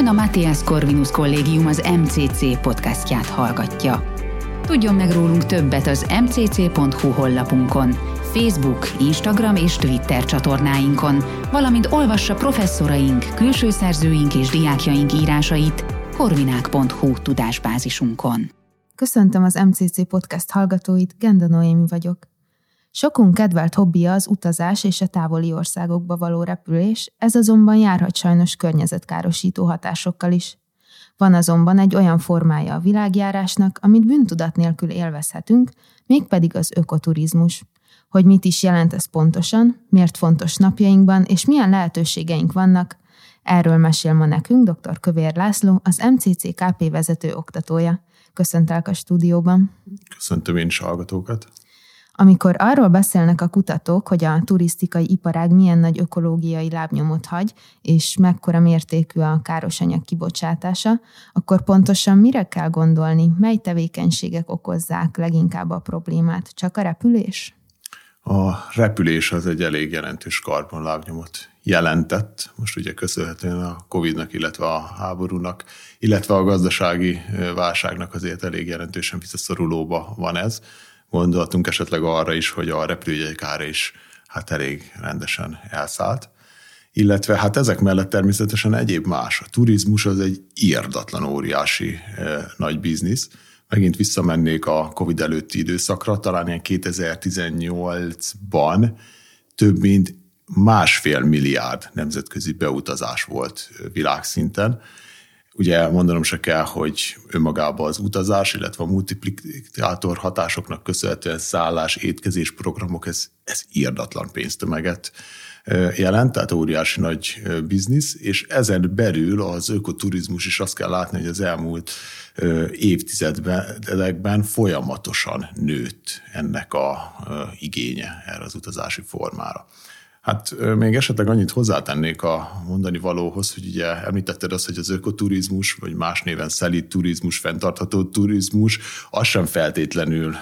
Ön a Matthias Korvinus Kollégium az MCC podcastját hallgatja. Tudjon meg rólunk többet az mcc.hu honlapunkon, Facebook, Instagram és Twitter csatornáinkon, valamint olvassa professzoraink, külső szerzőink és diákjaink írásait korvinák.hu tudásbázisunkon. Köszöntöm az MCC podcast hallgatóit, Genda Noémi vagyok. Sokunk kedvelt hobbija az utazás és a távoli országokba való repülés, ez azonban járhat sajnos környezetkárosító hatásokkal is. Van azonban egy olyan formája a világjárásnak, amit bűntudat nélkül élvezhetünk, mégpedig az ökoturizmus. Hogy mit is jelent ez pontosan, miért fontos napjainkban, és milyen lehetőségeink vannak, erről mesél ma nekünk dr. Kövér László, az MCC KP vezető oktatója. Köszöntelek a stúdióban. Köszöntöm én is hallgatókat. Amikor arról beszélnek a kutatók, hogy a turisztikai iparág milyen nagy ökológiai lábnyomot hagy, és mekkora mértékű a károsanyag kibocsátása, akkor pontosan mire kell gondolni, mely tevékenységek okozzák leginkább a problémát? Csak a repülés? A repülés az egy elég jelentős karbonlábnyomot jelentett, most ugye köszönhetően a Covid-nak, illetve a háborúnak, illetve a gazdasági válságnak azért elég jelentősen visszaszorulóba van ez. Gondoltunk esetleg arra is, hogy a repülőjegyek ára is elég rendesen elszállt. Illetve ezek mellett természetesen egyéb más. A turizmus az egy irdatlan óriási nagy biznisz. Megint visszamennék a Covid előtti időszakra, talán ilyen 2018-ban több mint 1,5 milliárd nemzetközi beutazás volt világszinten. Ugye mondanom se kell, hogy önmagában az utazás, illetve a multiplikátor hatásoknak köszönhetően szállás, étkezés programok, ez irdatlan pénztömeget jelent, tehát óriási nagy biznisz, és ezen belül az ökoturizmus is azt kell látni, hogy az elmúlt évtizedekben folyamatosan nőtt ennek a igénye erre az utazási formára. Még esetleg annyit hozzátennék a mondani valóhoz, hogy ugye említetted azt, hogy az ökoturizmus, vagy más néven szelíd turizmus, fenntartható turizmus, az sem feltétlenül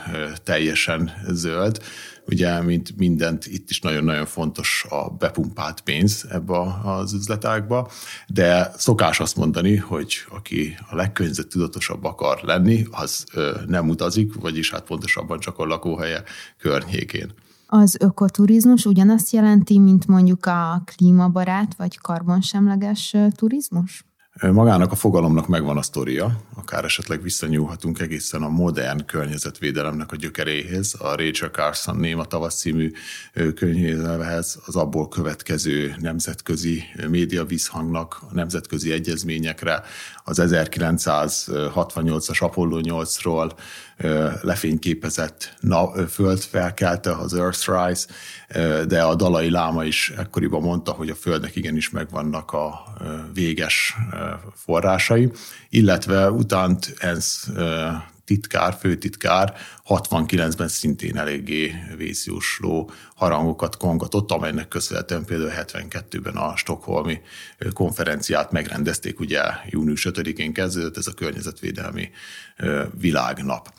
teljesen zöld. Ugye, mint mindent, itt is nagyon-nagyon fontos a bepumpált pénz ebbe az üzletágba, de szokás azt mondani, hogy aki a legkörnyezettudatosabb akar lenni, az nem utazik, vagyis pontosabban csak a lakóhelye környékén. Az ökoturizmus ugyanazt jelenti, mint mondjuk a klímabarát vagy karbonsemleges turizmus? Magának a fogalomnak megvan a sztoria, akár esetleg visszanyúlhatunk egészen a modern környezetvédelemnek a gyökeréhez, a Rachel Carson Néma Tavasz című könyvéhez, az abból következő nemzetközi média visszhangnak, a nemzetközi egyezményekre, az 1968-as Apollo 8-ról lefényképezett föld felkelte, az Earthrise, de a Dalai Láma is ekkoriban mondta, hogy a Földnek igenis megvannak a véges forrásai, illetve utánt ENSZ főtitkár 69-ben szintén eléggé vészjósló harangokat kongatott, amelynek köszönhetően például 72-ben a Stockholmi konferenciát megrendezték, ugye június 5-én kezdődött ez a környezetvédelmi világnap.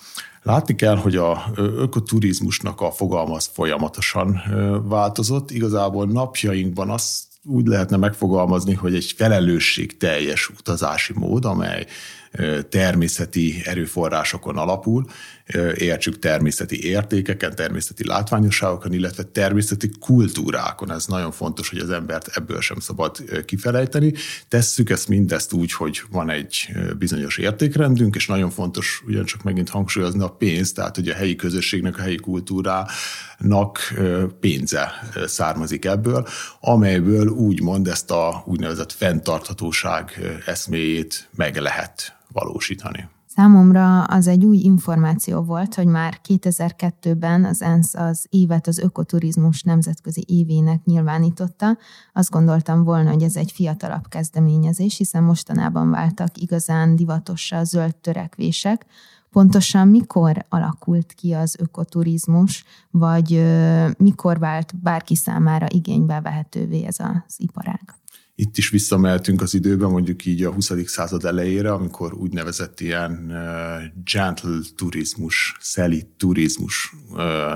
Látni kell, hogy a ökoturizmusnak a fogalma az folyamatosan változott. Igazából napjainkban azt úgy lehetne megfogalmazni, hogy egy felelősségteljes utazási mód, amely természeti erőforrásokon alapul, értsük természeti értékeken, természeti látványosságokon, illetve természeti kultúrákon. Ez nagyon fontos, hogy az embert ebből sem szabad kifelejteni. Tesszük ezt mindezt úgy, hogy van egy bizonyos értékrendünk, és nagyon fontos ugyancsak megint hangsúlyozni a pénzt, tehát hogy a helyi közösségnek, a helyi kultúrának pénze származik ebből, amelyből úgymond ezt a úgynevezett fenntarthatóság eszméjét meg lehet valósítani. Számomra az egy új információ volt, hogy már 2002-ben az ENSZ az évet az ökoturizmus nemzetközi évének nyilvánította. Azt gondoltam volna, hogy ez egy fiatalabb kezdeményezés, hiszen mostanában váltak igazán divatossá a zöld törekvések. Pontosan mikor alakult ki az ökoturizmus, vagy mikor vált bárki számára igénybe vehetővé ez az iparág? Itt is visszamehetünk az időben, mondjuk így a 20. század elejére, amikor úgynevezett ilyen gentle turizmus, szelíd turizmus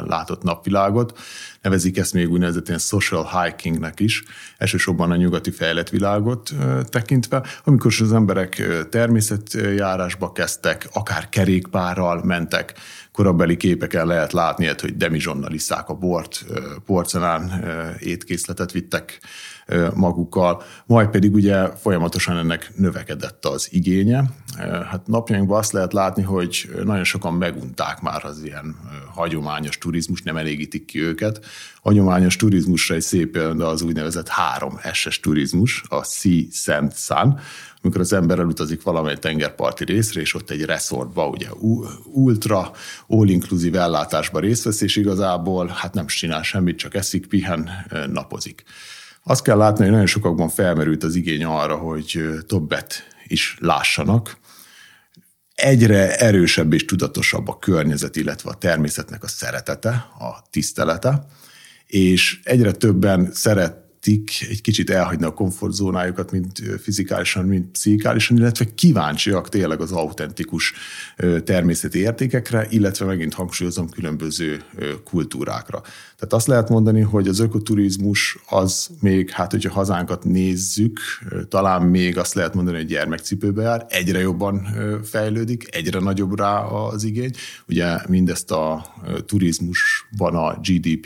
látott napvilágot. Nevezik ezt még úgynevezett social hikingnek is, elsősorban a nyugati fejlett világot tekintve, amikor az emberek természetjárásba kezdtek, akár kerékpárral mentek, korabeli képeken lehet látni, hogy demizsonnal isszák a bort, porcelán étkészletet vittek magukkal, majd pedig ugye folyamatosan ennek növekedett az igénye. Hát napjainkban azt lehet látni, hogy nagyon sokan megunták már az ilyen hagyományos turizmus, nem elégítik ki őket. Hagyományos turizmusra egy szép példa az úgynevezett 3S-es turizmus, a Sea Sand Sun, amikor az ember elutazik valamely tengerparti részre, és ott egy reszortba, ugye ultra, all-inclusive ellátásba részt vesz, és igazából hát nem csinál semmit, csak eszik, pihen, napozik. Azt kell látni, hogy nagyon sokakban felmerült az igény arra, hogy többet is lássanak. Egyre erősebb és tudatosabb a környezet, illetve a természetnek a szeretete, a tisztelete, és egyre többen szeretik egy kicsit elhagyni a komfortzónájukat, mind fizikálisan, mind pszichikálisan, illetve kíváncsiak tényleg az autentikus természeti értékekre, illetve megint hangsúlyozom különböző kultúrákra. Tehát azt lehet mondani, hogy az ökoturizmus az még, hát hogyha hazánkat nézzük, talán még azt lehet mondani, hogy gyermekcipőbe jár, egyre jobban fejlődik, egyre nagyobb rá az igény. Ugye mindezt a turizmusban a GDP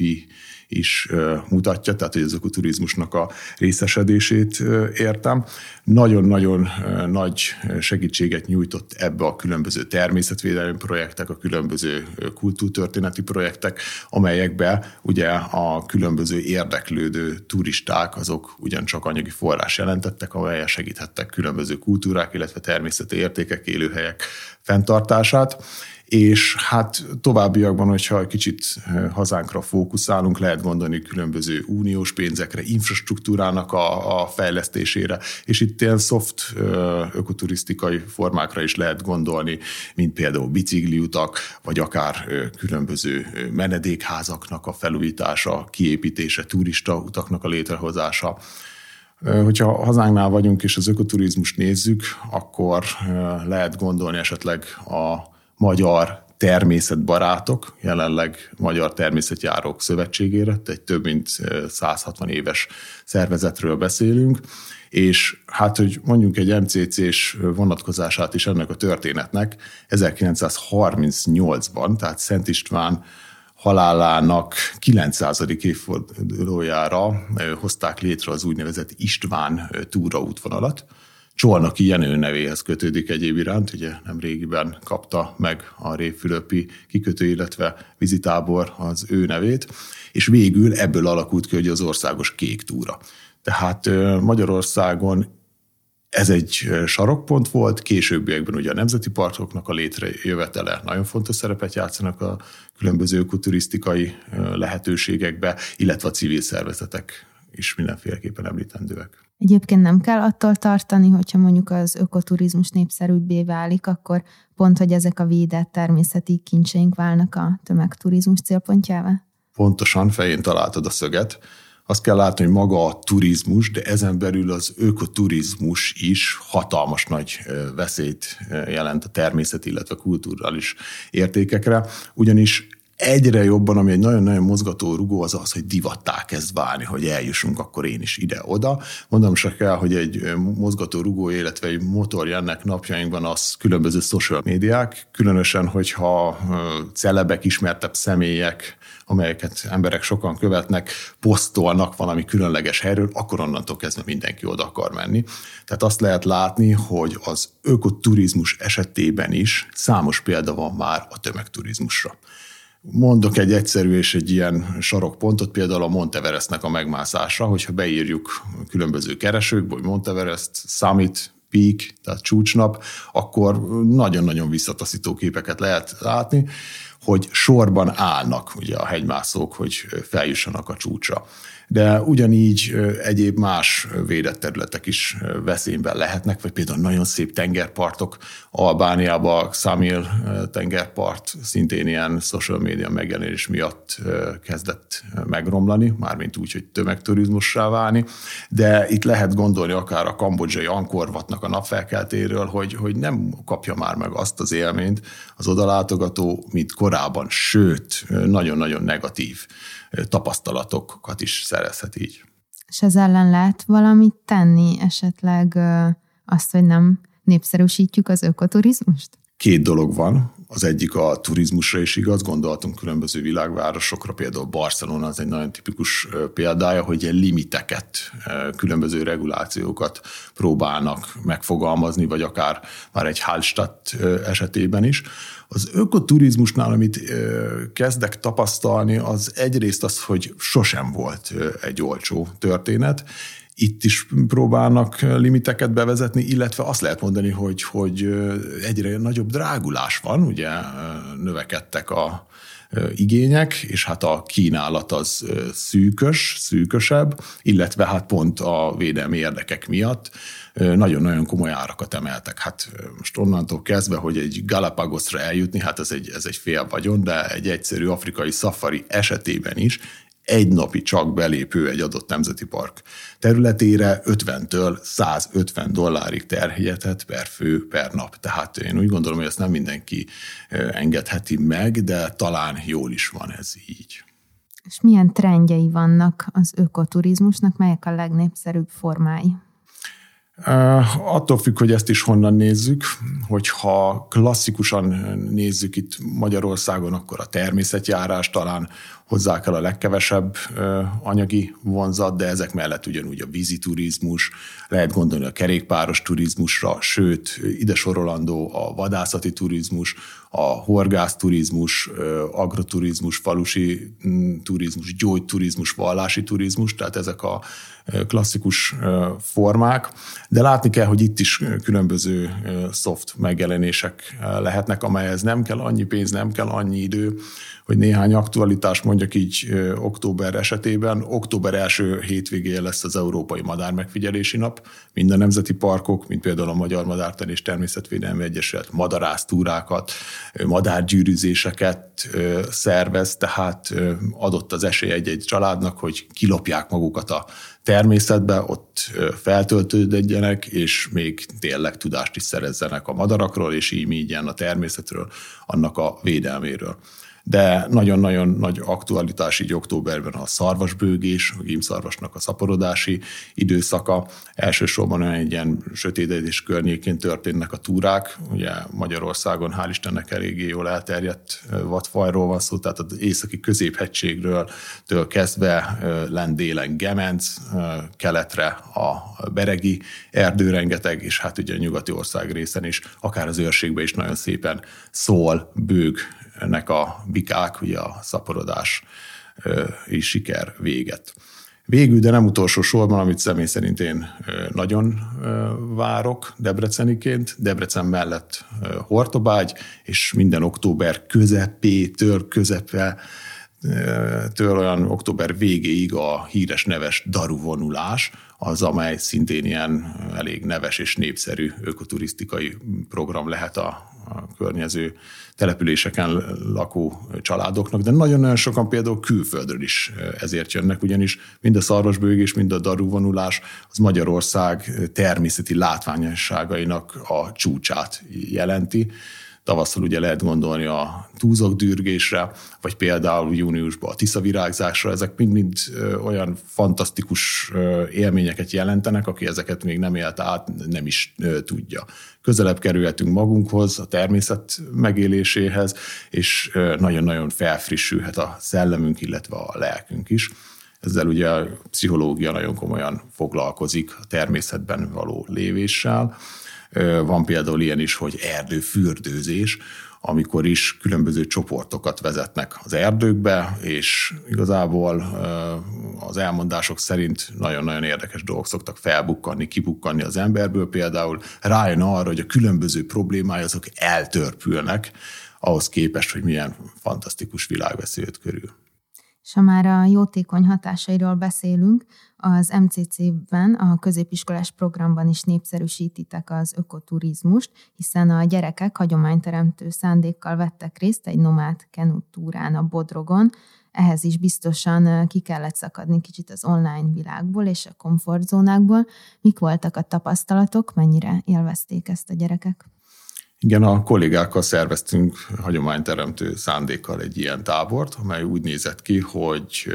is mutatja, tehát hogy az ökoturizmusnak a részesedését értem. Nagyon-nagyon nagy segítséget nyújtott ebbe a különböző természetvédelmi projektek, a különböző kultúrtörténeti projektek, amelyekbe ugye a különböző érdeklődő turisták azok ugyancsak anyagi forrás jelentettek, amelyek segíthettek különböző kultúrák, illetve természeti értékek, élőhelyek fenntartását. És hát továbbiakban, hogyha egy kicsit hazánkra fókuszálunk, lehet gondolni különböző uniós pénzekre, infrastruktúrának a fejlesztésére, és itt ilyen soft ökoturisztikai formákra is lehet gondolni, mint például bicikliutak, vagy akár különböző menedékházaknak a felújítása, kiépítése, turistautaknak a létrehozása. Hogyha hazánknál vagyunk és az ökoturizmust nézzük, akkor lehet gondolni esetleg a Magyar Természetbarátok, jelenleg Magyar Természetjárók Szövetségére, egy több mint 160 éves szervezetről beszélünk, és hát, hogy mondjuk egy MCC-s vonatkozását is ennek a történetnek, 1938-ban, tehát Szent István halálának 900. évfordulójára hozták létre az úgynevezett István túraútvonalat, Csolnaki Jenő nevéhez kötődik egyéb iránt, ugye nemrégiben kapta meg a Réphülöpi kikötő, illetve Vizitábor az ő nevét, és végül ebből alakult ki, hogy az országos kék túra. Tehát Magyarországon ez egy sarokpont volt, későbbiekben ugye a nemzeti parkoknak a létrejövetele nagyon fontos szerepet játszanak a különböző ökoturisztikai lehetőségekbe, illetve a civil szervezetek is mindenféleképpen említendőek. Egyébként nem kell attól tartani, hogyha mondjuk az ökoturizmus népszerűbbé válik, akkor pont, hogy ezek a védett természeti kincseink válnak a tömegturizmus célpontjává? Pontosan, fején találtad a szöget. Azt kell látni, hogy maga a turizmus, de ezen belül az ökoturizmus is hatalmas nagy veszélyt jelent a természeti, illetve kulturális értékekre, ugyanis egyre jobban, ami egy nagyon-nagyon mozgató rugó, az az, hogy divattá kezd válni, hogy eljussunk akkor én is ide-oda. Mondom se kell, hogy egy mozgató rugó, illetve egy motorja ennek napjainkban az különböző social médiák, különösen, hogyha celebek, ismertebb személyek, amelyeket emberek sokan követnek, posztolnak valami különleges helyről, akkor onnantól kezdve mindenki oda akar menni. Tehát azt lehet látni, hogy az ökoturizmus esetében is számos példa van már a tömegturizmusra. Mondok egy egyszerű és egy ilyen sarokpontot, például a Mount Everestnek a megmászása, hogyha beírjuk különböző keresőkbe, hogy Mount Everest, Summit, Peak, tehát csúcsnap, akkor nagyon-nagyon visszataszító képeket lehet látni, hogy sorban állnak ugye a hegymászók, hogy feljussanak a csúcsra. de ugyanígy egyéb más védett területek is veszélyben lehetnek, vagy például nagyon szép tengerpartok, Albániában Ksamil tengerpart szintén ilyen social media megjelenés miatt kezdett megromlani, mármint úgy, hogy tömegturizmussá válni, de itt lehet gondolni akár a kambodzsai Angkor Watnak a napfelkeltéről, hogy nem kapja már meg azt az élményt az odalátogató, mint korábban, sőt, nagyon-nagyon negatív tapasztalatokat is szerezhet így. És ez ellen lehet valamit tenni, esetleg azt, hogy nem népszerűsítjük az ökoturizmust? Két dolog van. Az egyik a turizmusra is igaz, gondoltunk különböző világvárosokra, például Barcelona az egy nagyon tipikus példája, hogy ilyen limiteket, különböző regulációkat próbálnak megfogalmazni, vagy akár már egy Hallstatt esetében is. Az ökoturizmusnál, amit kezdek tapasztalni, az egyrészt az, hogy sosem volt egy olcsó történet. Itt is próbálnak limiteket bevezetni, illetve azt lehet mondani, hogy egyre nagyobb drágulás van, ugye növekedtek az igények, és hát a kínálat az szűkösebb, illetve hát pont a védelmi érdekek miatt nagyon-nagyon komoly árakat emeltek. Hát most onnantól kezdve, hogy egy Galapagosra eljutni, hát ez egy fél vagyon, de egy egyszerű afrikai szafari esetében is egy napi csak belépő egy adott nemzeti park területére 50-től 150 dollárig terjedhet per fő per nap. Tehát én úgy gondolom, hogy ezt nem mindenki engedheti meg, de talán jól is van ez így. És milyen trendjei vannak az ökoturizmusnak, melyek a legnépszerűbb formái? Attól függ, hogy ezt is honnan nézzük, hogyha klasszikusan nézzük itt Magyarországon, akkor a természetjárás talán hozzá kell a legkevesebb anyagi vonzat, de ezek mellett ugyanúgy a víziturizmus, lehet gondolni a kerékpáros turizmusra, sőt, ide sorolandó a vadászati turizmus, a horgászturizmus, agroturizmus, falusi turizmus, gyógyturizmus, vallási turizmus, tehát ezek a klasszikus formák, de látni kell, hogy itt is különböző soft megjelenések lehetnek, amelyhez nem kell annyi pénz, nem kell annyi idő, hogy néhány aktualitás mondjak így október esetében. Október első hétvégéje lesz az Európai Madár Megfigyelési Nap. Mind a nemzeti parkok, mint például a Magyar Madártan és Természetvédelmi Egyesület madarásztúrákat, madárgyűrűzéseket szervez, tehát adott az esély egy-egy családnak, hogy kilopják magukat a természetbe, ott feltöltődjenek, és még tényleg tudást is szerezzenek a madarakról, és így a természetről, annak a védelméről. De nagyon-nagyon nagy aktualitás így októberben a szarvasbőgés, a gímszarvasnak a szaporodási időszaka. Elsősorban egy ilyen sötétedés környékén történnek a túrák. Ugye Magyarországon hál' Istennek eléggé jól elterjedt vadfajról van szó, tehát az Északi-Közép-Hegységről kezdve lendélen Gemenc, keletre a Beregi erdőrengeteg, és hát ugye a nyugati ország részen is, akár az Őrségben is nagyon szépen szól, bőg, ennek a bikák, ugye a szaporodás és siker véget. Végül, de nem utolsó sorban, amit személy szerint én nagyon várok debreceniként, Debrecen mellett Hortobágy, és minden október közepétől olyan október végéig a híres neves daru vonulás, az, amely szintén ilyen elég neves és népszerű ökoturisztikai program lehet a környező településeken lakó családoknak, de nagyon-nagyon sokan például külföldről is ezért jönnek, ugyanis mind a szarvasbőgés, mind a darúvonulás az Magyarország természeti látványosságainak a csúcsát jelenti. Tavasszal ugye lehet gondolni a túzokdürgésre, vagy például júniusban a tiszavirágzásra, ezek mind-mind olyan fantasztikus élményeket jelentenek, aki ezeket még nem élt át, nem is tudja. Közelebb kerülhetünk magunkhoz, a természet megéléséhez, és nagyon-nagyon felfrissülhet a szellemünk, illetve a lelkünk is. Ezzel ugye a pszichológia nagyon komolyan foglalkozik a természetben való lévéssel. Van például ilyen is, hogy erdőfürdőzés, amikor is különböző csoportokat vezetnek az erdőkbe, és igazából az elmondások szerint nagyon-nagyon érdekes dolgok szoktak felbukkanni, kibukkanni az emberből, például rájön arra, hogy a különböző problémái azok eltörpülnek, ahhoz képest, hogy milyen fantasztikus világ veszi őt körül. és ha már a jótékony hatásairól beszélünk, az MCC-ben, a középiskolás programban is népszerűsítitek az ökoturizmust, hiszen a gyerekek hagyományteremtő szándékkal vettek részt egy nomád kenutúrán a Bodrogon. Ehhez is biztosan ki kellett szakadni kicsit az online világból és a komfortzónákból. Mik voltak a tapasztalatok, mennyire élvezték ezt a gyerekek? Igen, a kollégákkal szerveztünk hagyományteremtő szándékkal egy ilyen tábort, amely úgy nézett ki, hogy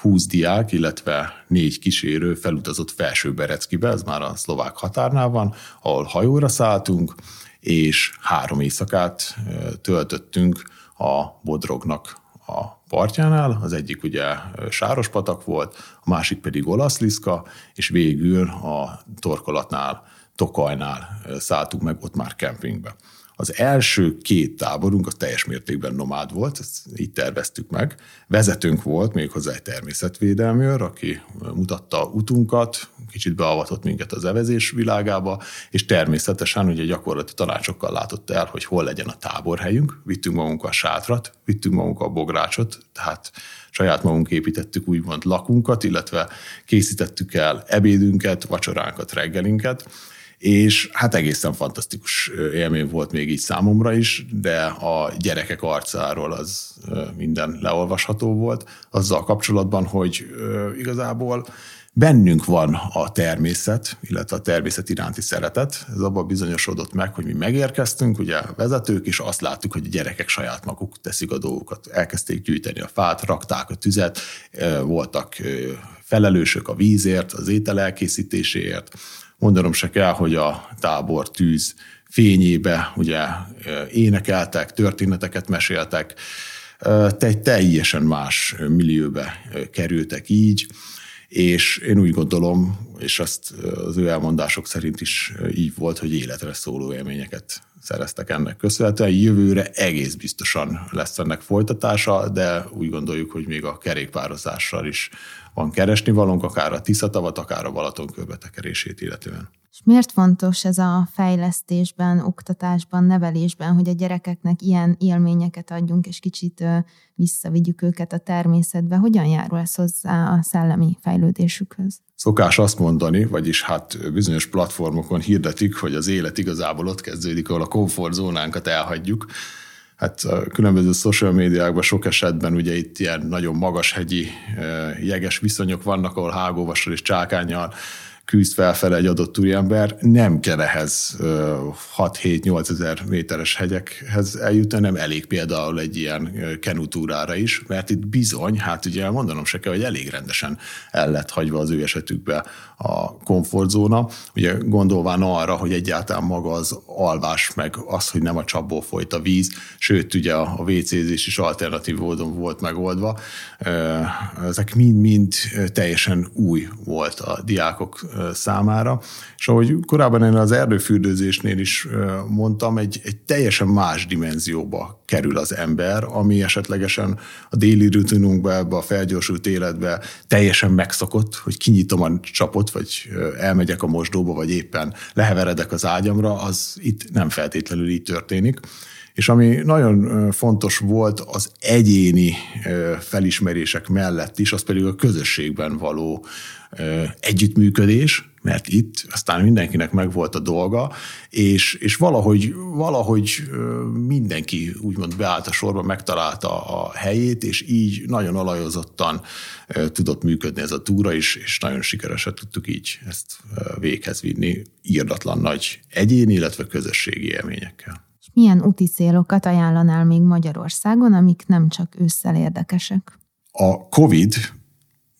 20 diák, illetve 4 kísérő felutazott Felső-Bereckibe, ez már a szlovák határnál van, ahol hajóra szálltunk, és 3 éjszakát töltöttünk a Bodrognak a partjánál. Az egyik ugye Sárospatak volt, a másik pedig Olaszliszka, és végül a torkolatnál, Tokajnál szálltuk meg, ott már kempingbe. Az első 2 táborunk az teljes mértékben nomád volt, ezt így terveztük meg. Vezetőnk volt méghozzá egy természetvédelmi őr, aki mutatta utunkat, kicsit beavatott minket az evezés világába, és természetesen ugye gyakorlati tanácsokkal látott el, hogy hol legyen a táborhelyünk. Vittünk magunkkal sátrat, vittünk magunkkal bográcsot, tehát saját magunk építettük úgymond lakunkat, illetve készítettük el ebédünket, vacsoránkat, reggelinket, és hát egészen fantasztikus élmény volt még így számomra is, de a gyerekek arcáról az minden leolvasható volt, azzal kapcsolatban, hogy igazából bennünk van a természet, illetve a természet iránti szeretet. Ez abban bizonyosodott meg, hogy mi megérkeztünk, ugye vezetők, és azt láttuk, hogy a gyerekek saját maguk teszik a dolgokat. Elkezdték gyűjteni a fát, rakták a tüzet, voltak felelősök a vízért, az étel elkészítéséért. Mondanom se kell, hogy a tábor tűz fényébe ugye énekeltek, történeteket meséltek, teljesen más millióbe kerültek így, és én úgy gondolom, és azt az ő elmondások szerint is így volt, hogy életre szóló élményeket szereztek ennek köszönhetően. Jövőre egész biztosan lesz ennek folytatása, de úgy gondoljuk, hogy még a kerékpározással is van keresnivalónk, akár a Tisza-tavat, akár a Balaton körbetekerését illetően. És miért fontos ez a fejlesztésben, oktatásban, nevelésben, hogy a gyerekeknek ilyen élményeket adjunk, és kicsit visszavigyük őket a természetbe? Hogyan járul ez hozzá a szellemi fejlődésükhöz? Szokás azt mondani, vagyis hát bizonyos platformokon hirdetik, hogy az élet igazából ott kezdődik, ahol a komfortzónánkat elhagyjuk. Hát a különböző social médiákban sok esetben ugye itt ilyen nagyon magas hegyi jeges viszonyok vannak, ahol hágóvassal és csákánnyal küzd felfele egy adott úriember, nem kell ehhez 6-7-8 ezer méteres hegyekhez eljutni, nem elég például egy ilyen kenutúrára is, mert itt bizony, hát ugye mondanom se kell, hogy elég rendesen el lett hagyva az ő esetükbe a komfortzóna, ugye gondolván arra, hogy egyáltalán maga az alvás, meg az, hogy nem a csapból folyt a víz, sőt ugye a vécézés is alternatív módon volt megoldva, ezek mind-mind teljesen új volt a diákok számára, és ahogy korábban én az erdőfürdőzésnél is mondtam, egy teljesen más dimenzióba kerül az ember, ami esetlegesen a déli rutinunkba, ebbe a felgyorsult életbe teljesen megszokott, hogy kinyitom a csapot, vagy elmegyek a mosdóba, vagy éppen leheveredek az ágyamra, az itt nem feltétlenül így történik. És ami nagyon fontos volt az egyéni felismerések mellett is, az pedig a közösségben való együttműködés, mert itt aztán mindenkinek megvolt a dolga, és valahogy mindenki úgymond beállt a sorba, megtalálta a helyét, és így nagyon alajozottan tudott működni ez a túra is, és nagyon sikeresen tudtuk így ezt véghez vinni, irdatlan nagy egyéni, illetve közösségi élményekkel. Milyen úti célokat ajánlanál még Magyarországon, amik nem csak ősszel érdekesek? A Covid,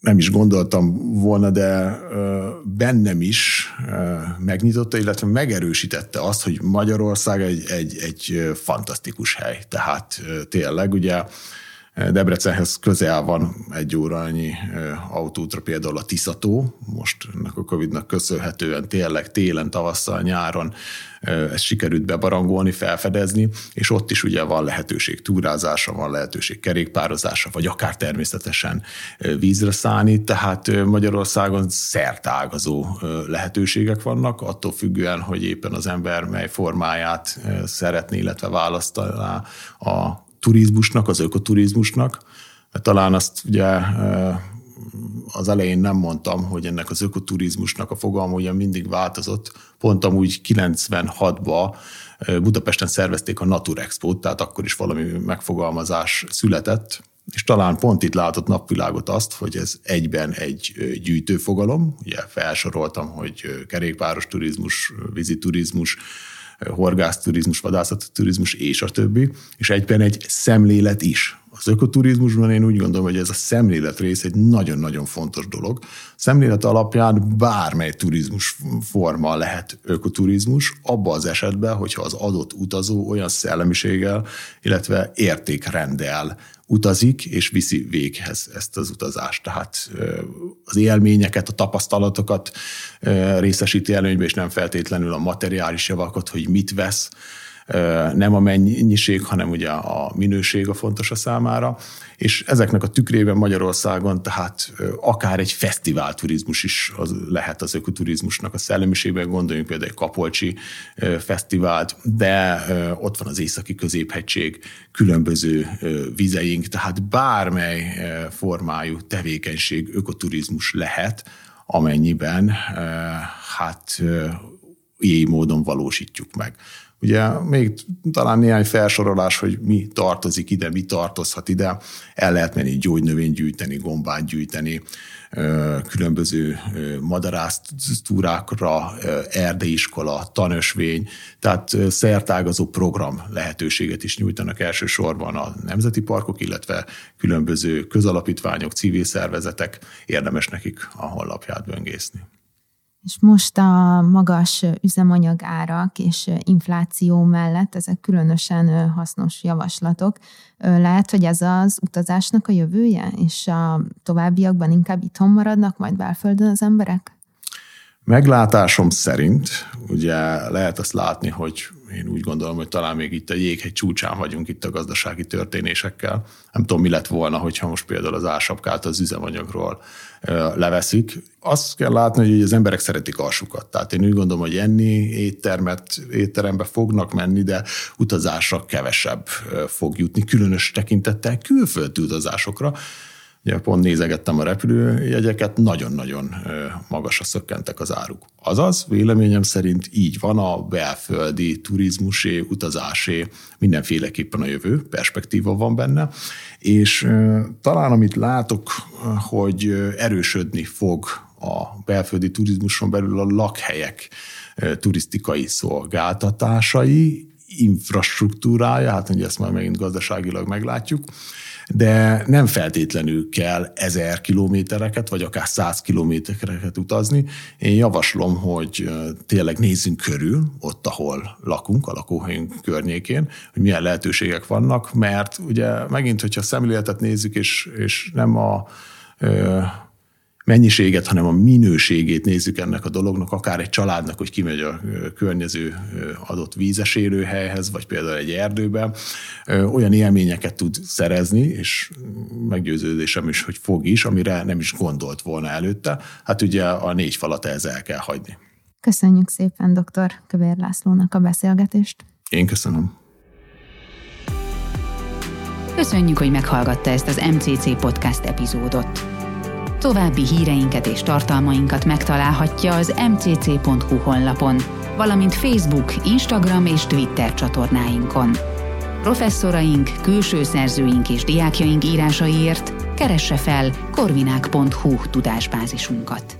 nem is gondoltam volna, de bennem is megnyitotta, illetve megerősítette azt, hogy Magyarország egy fantasztikus hely. Tehát tényleg ugye Debrecenhez közel van 1 órányi autóútra például a Tisza-tó, most ennek a Covidnak köszönhetően tényleg télen, tavasszal, nyáron ezt sikerült bebarangolni, felfedezni, és ott is ugye van lehetőség túrázásra, van lehetőség kerékpározásra, vagy akár természetesen vízre szállni, tehát Magyarországon szertágazó lehetőségek vannak, attól függően, hogy éppen az ember mely formáját szeretné, illetve választaná a turizmusnak, az ökoturizmusnak, Talán azt ugye az elején nem mondtam, hogy ennek az ökoturizmusnak a fogalma ugye mindig változott. Pont amúgy 96-ban Budapesten szervezték a Naturexpo-t, tehát akkor is valami megfogalmazás született, és talán pont itt látott napvilágot azt, hogy ez egyben egy gyűjtőfogalom. Ugye felsoroltam, hogy kerékpáros turizmus, víziturizmus, horgászturizmus, vadászatturizmus és a többi, és egyben egy szemlélet is. Az ökoturizmusban én úgy gondolom, hogy ez a szemlélet rész egy nagyon-nagyon fontos dolog. A szemlélet alapján bármely turizmus forma lehet ökoturizmus, abban az esetben, hogyha az adott utazó olyan szellemiséggel, illetve értékrenddel utazik, és viszi véghez ezt az utazást. Tehát az élményeket, a tapasztalatokat részesíti előnybe, és nem feltétlenül a materiális javakat, hogy mit vesz, nem a mennyiség, hanem ugye a minőség a fontos a számára, és ezeknek a tükrében Magyarországon tehát akár egy fesztiválturizmus is az lehet az ökoturizmusnak a szellemiségben, gondoljunk például egy Kapolcsi fesztivált, de ott van az Északi-Közép-Hegység különböző vizeink, tehát bármely formájú tevékenység ökoturizmus lehet, amennyiben hát így módon valósítjuk meg. Ugye még talán néhány felsorolás, hogy mi tartozik ide, mi tartozhat ide. El lehet menni gyógynövényt gyűjteni, gombát gyűjteni, különböző madarásztúrákra, erdeiskola, tanösvény, tehát szertágazó program lehetőséget is nyújtanak elsősorban a nemzeti parkok, illetve különböző közalapítványok, civil szervezetek, érdemes nekik a honlapját böngészni. És most a magas üzemanyagárak és infláció mellett ezek különösen hasznos javaslatok. Lehet, hogy ez az utazásnak a jövője, és a továbbiakban inkább itthon maradnak, majd belföldön az emberek? Meglátásom szerint, ugye lehet azt látni, hogy én úgy gondolom, hogy talán még itt a jéghegy csúcsán vagyunk itt a gazdasági történésekkel. Nem tudom, mi lett volna, hogyha most például az ársapkát az üzemanyagról leveszik. Azt kell látni, hogy az emberek szeretik alsukat. Tehát én úgy gondolom, hogy enni étterembe fognak menni, de utazásra kevesebb fog jutni, különös tekintettel külföldi utazásokra. Ugye pont nézegettem a repülőjegyeket, nagyon-nagyon magasra szökkentek az áruk. Azaz, véleményem szerint így van a belföldi turizmusé, utazásé, mindenféleképpen a jövő, perspektíva van benne, és talán amit látok, hogy erősödni fog a belföldi turizmuson belül a lakhelyek turisztikai szolgáltatásai, infrastruktúrája, hát ugye ezt már megint gazdaságilag meglátjuk, de nem feltétlenül kell 1000 kilométereket, vagy akár 100 kilométereket utazni. Én javaslom, hogy tényleg nézzünk körül, ott, ahol lakunk, a lakóhelyünk környékén, hogy milyen lehetőségek vannak, mert ugye megint, hogyha szemléletet nézzük, és nem a mennyiséget, hanem a minőségét nézzük ennek a dolognak, akár egy családnak, hogy kimegy a környező adott vízes élőhelyhez, vagy például egy erdőbe, olyan élményeket tud szerezni, és meggyőződésem is, hogy fog is, amire nem is gondolt volna előtte. Hát ugye a 4 falat ehhez el kell hagyni. Köszönjük szépen dr. Kövér Lászlónak a beszélgetést. Én köszönöm. Köszönjük, hogy meghallgatta ezt az MCC Podcast epizódot. További híreinket és tartalmainkat megtalálhatja az mcc.hu honlapon, valamint Facebook, Instagram és Twitter csatornáinkon. Professzoraink, külső szerzőink és diákjaink írásaiért keresse fel korvinák.hu tudásbázisunkat.